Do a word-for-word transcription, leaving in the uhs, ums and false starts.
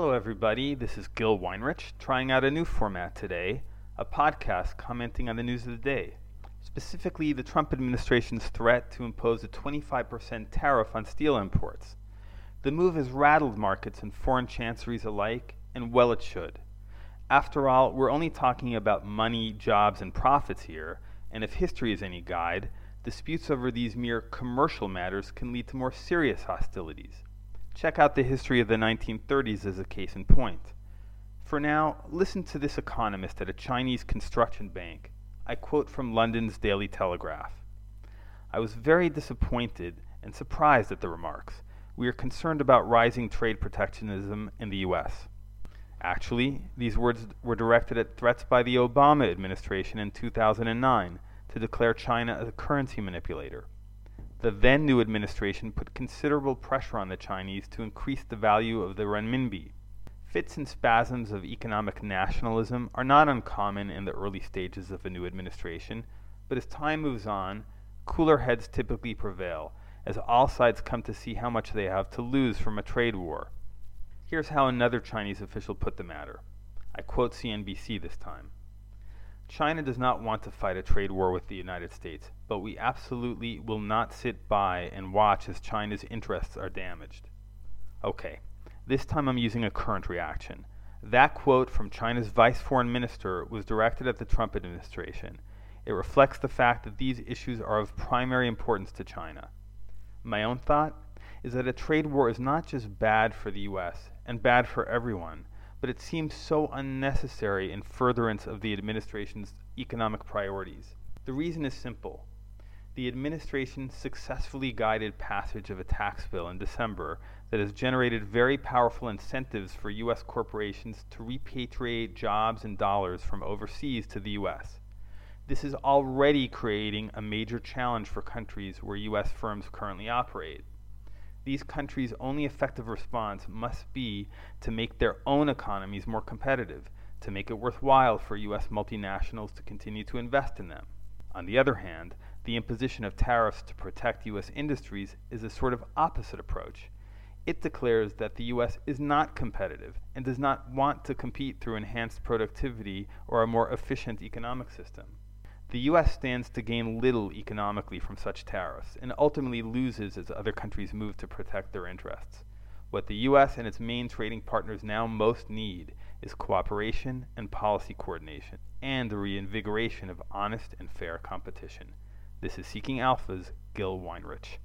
Hello everybody, this is Gil Weinreich trying out a new format today, a podcast commenting on the news of the day, specifically the Trump administration's threat to impose a twenty-five percent tariff on steel imports. The move has rattled markets and foreign chanceries alike, and well it should. After all, we're only talking about money, jobs, and profits here, and if history is any guide, disputes over these mere commercial matters can lead to more serious hostilities. Check out the history of the nineteen thirties as a case in point. For now, listen to this economist at a Chinese construction bank. I quote from London's Daily Telegraph. "I was very disappointed and surprised at the remarks. We are concerned about rising trade protectionism in the U S" Actually, these words were directed at threats by the Obama administration in two thousand nine to declare China a currency manipulator. The then-new administration put considerable pressure on the Chinese to increase the value of the renminbi. Fits and spasms of economic nationalism are not uncommon in the early stages of a new administration, but as time moves on, cooler heads typically prevail, as all sides come to see how much they have to lose from a trade war. Here's how another Chinese official put the matter. I quote C N B C this time. "China does not want to fight a trade war with the United States, but we absolutely will not sit by and watch as China's interests are damaged." Okay, this time I'm using a current reaction. That quote from China's vice foreign minister was directed at the Trump administration. It reflects the fact that these issues are of primary importance to China. My own thought is that a trade war is not just bad for the U S and bad for everyone, but it seems so unnecessary in furtherance of the administration's economic priorities. The reason is simple. The administration successfully guided passage of a tax bill in December that has generated very powerful incentives for U S corporations to repatriate jobs and dollars from overseas to the U S. This is already creating a major challenge for countries where U S firms currently operate. These countries' only effective response must be to make their own economies more competitive, to make it worthwhile for U S multinationals to continue to invest in them. On the other hand, the imposition of tariffs to protect U S industries is a sort of opposite approach. It declares that the U S is not competitive and does not want to compete through enhanced productivity or a more efficient economic system. The U S stands to gain little economically from such tariffs, and ultimately loses as other countries move to protect their interests. What the U S and its main trading partners now most need is cooperation and policy coordination, and the reinvigoration of honest and fair competition. This is Seeking Alpha's Gil Weinreich.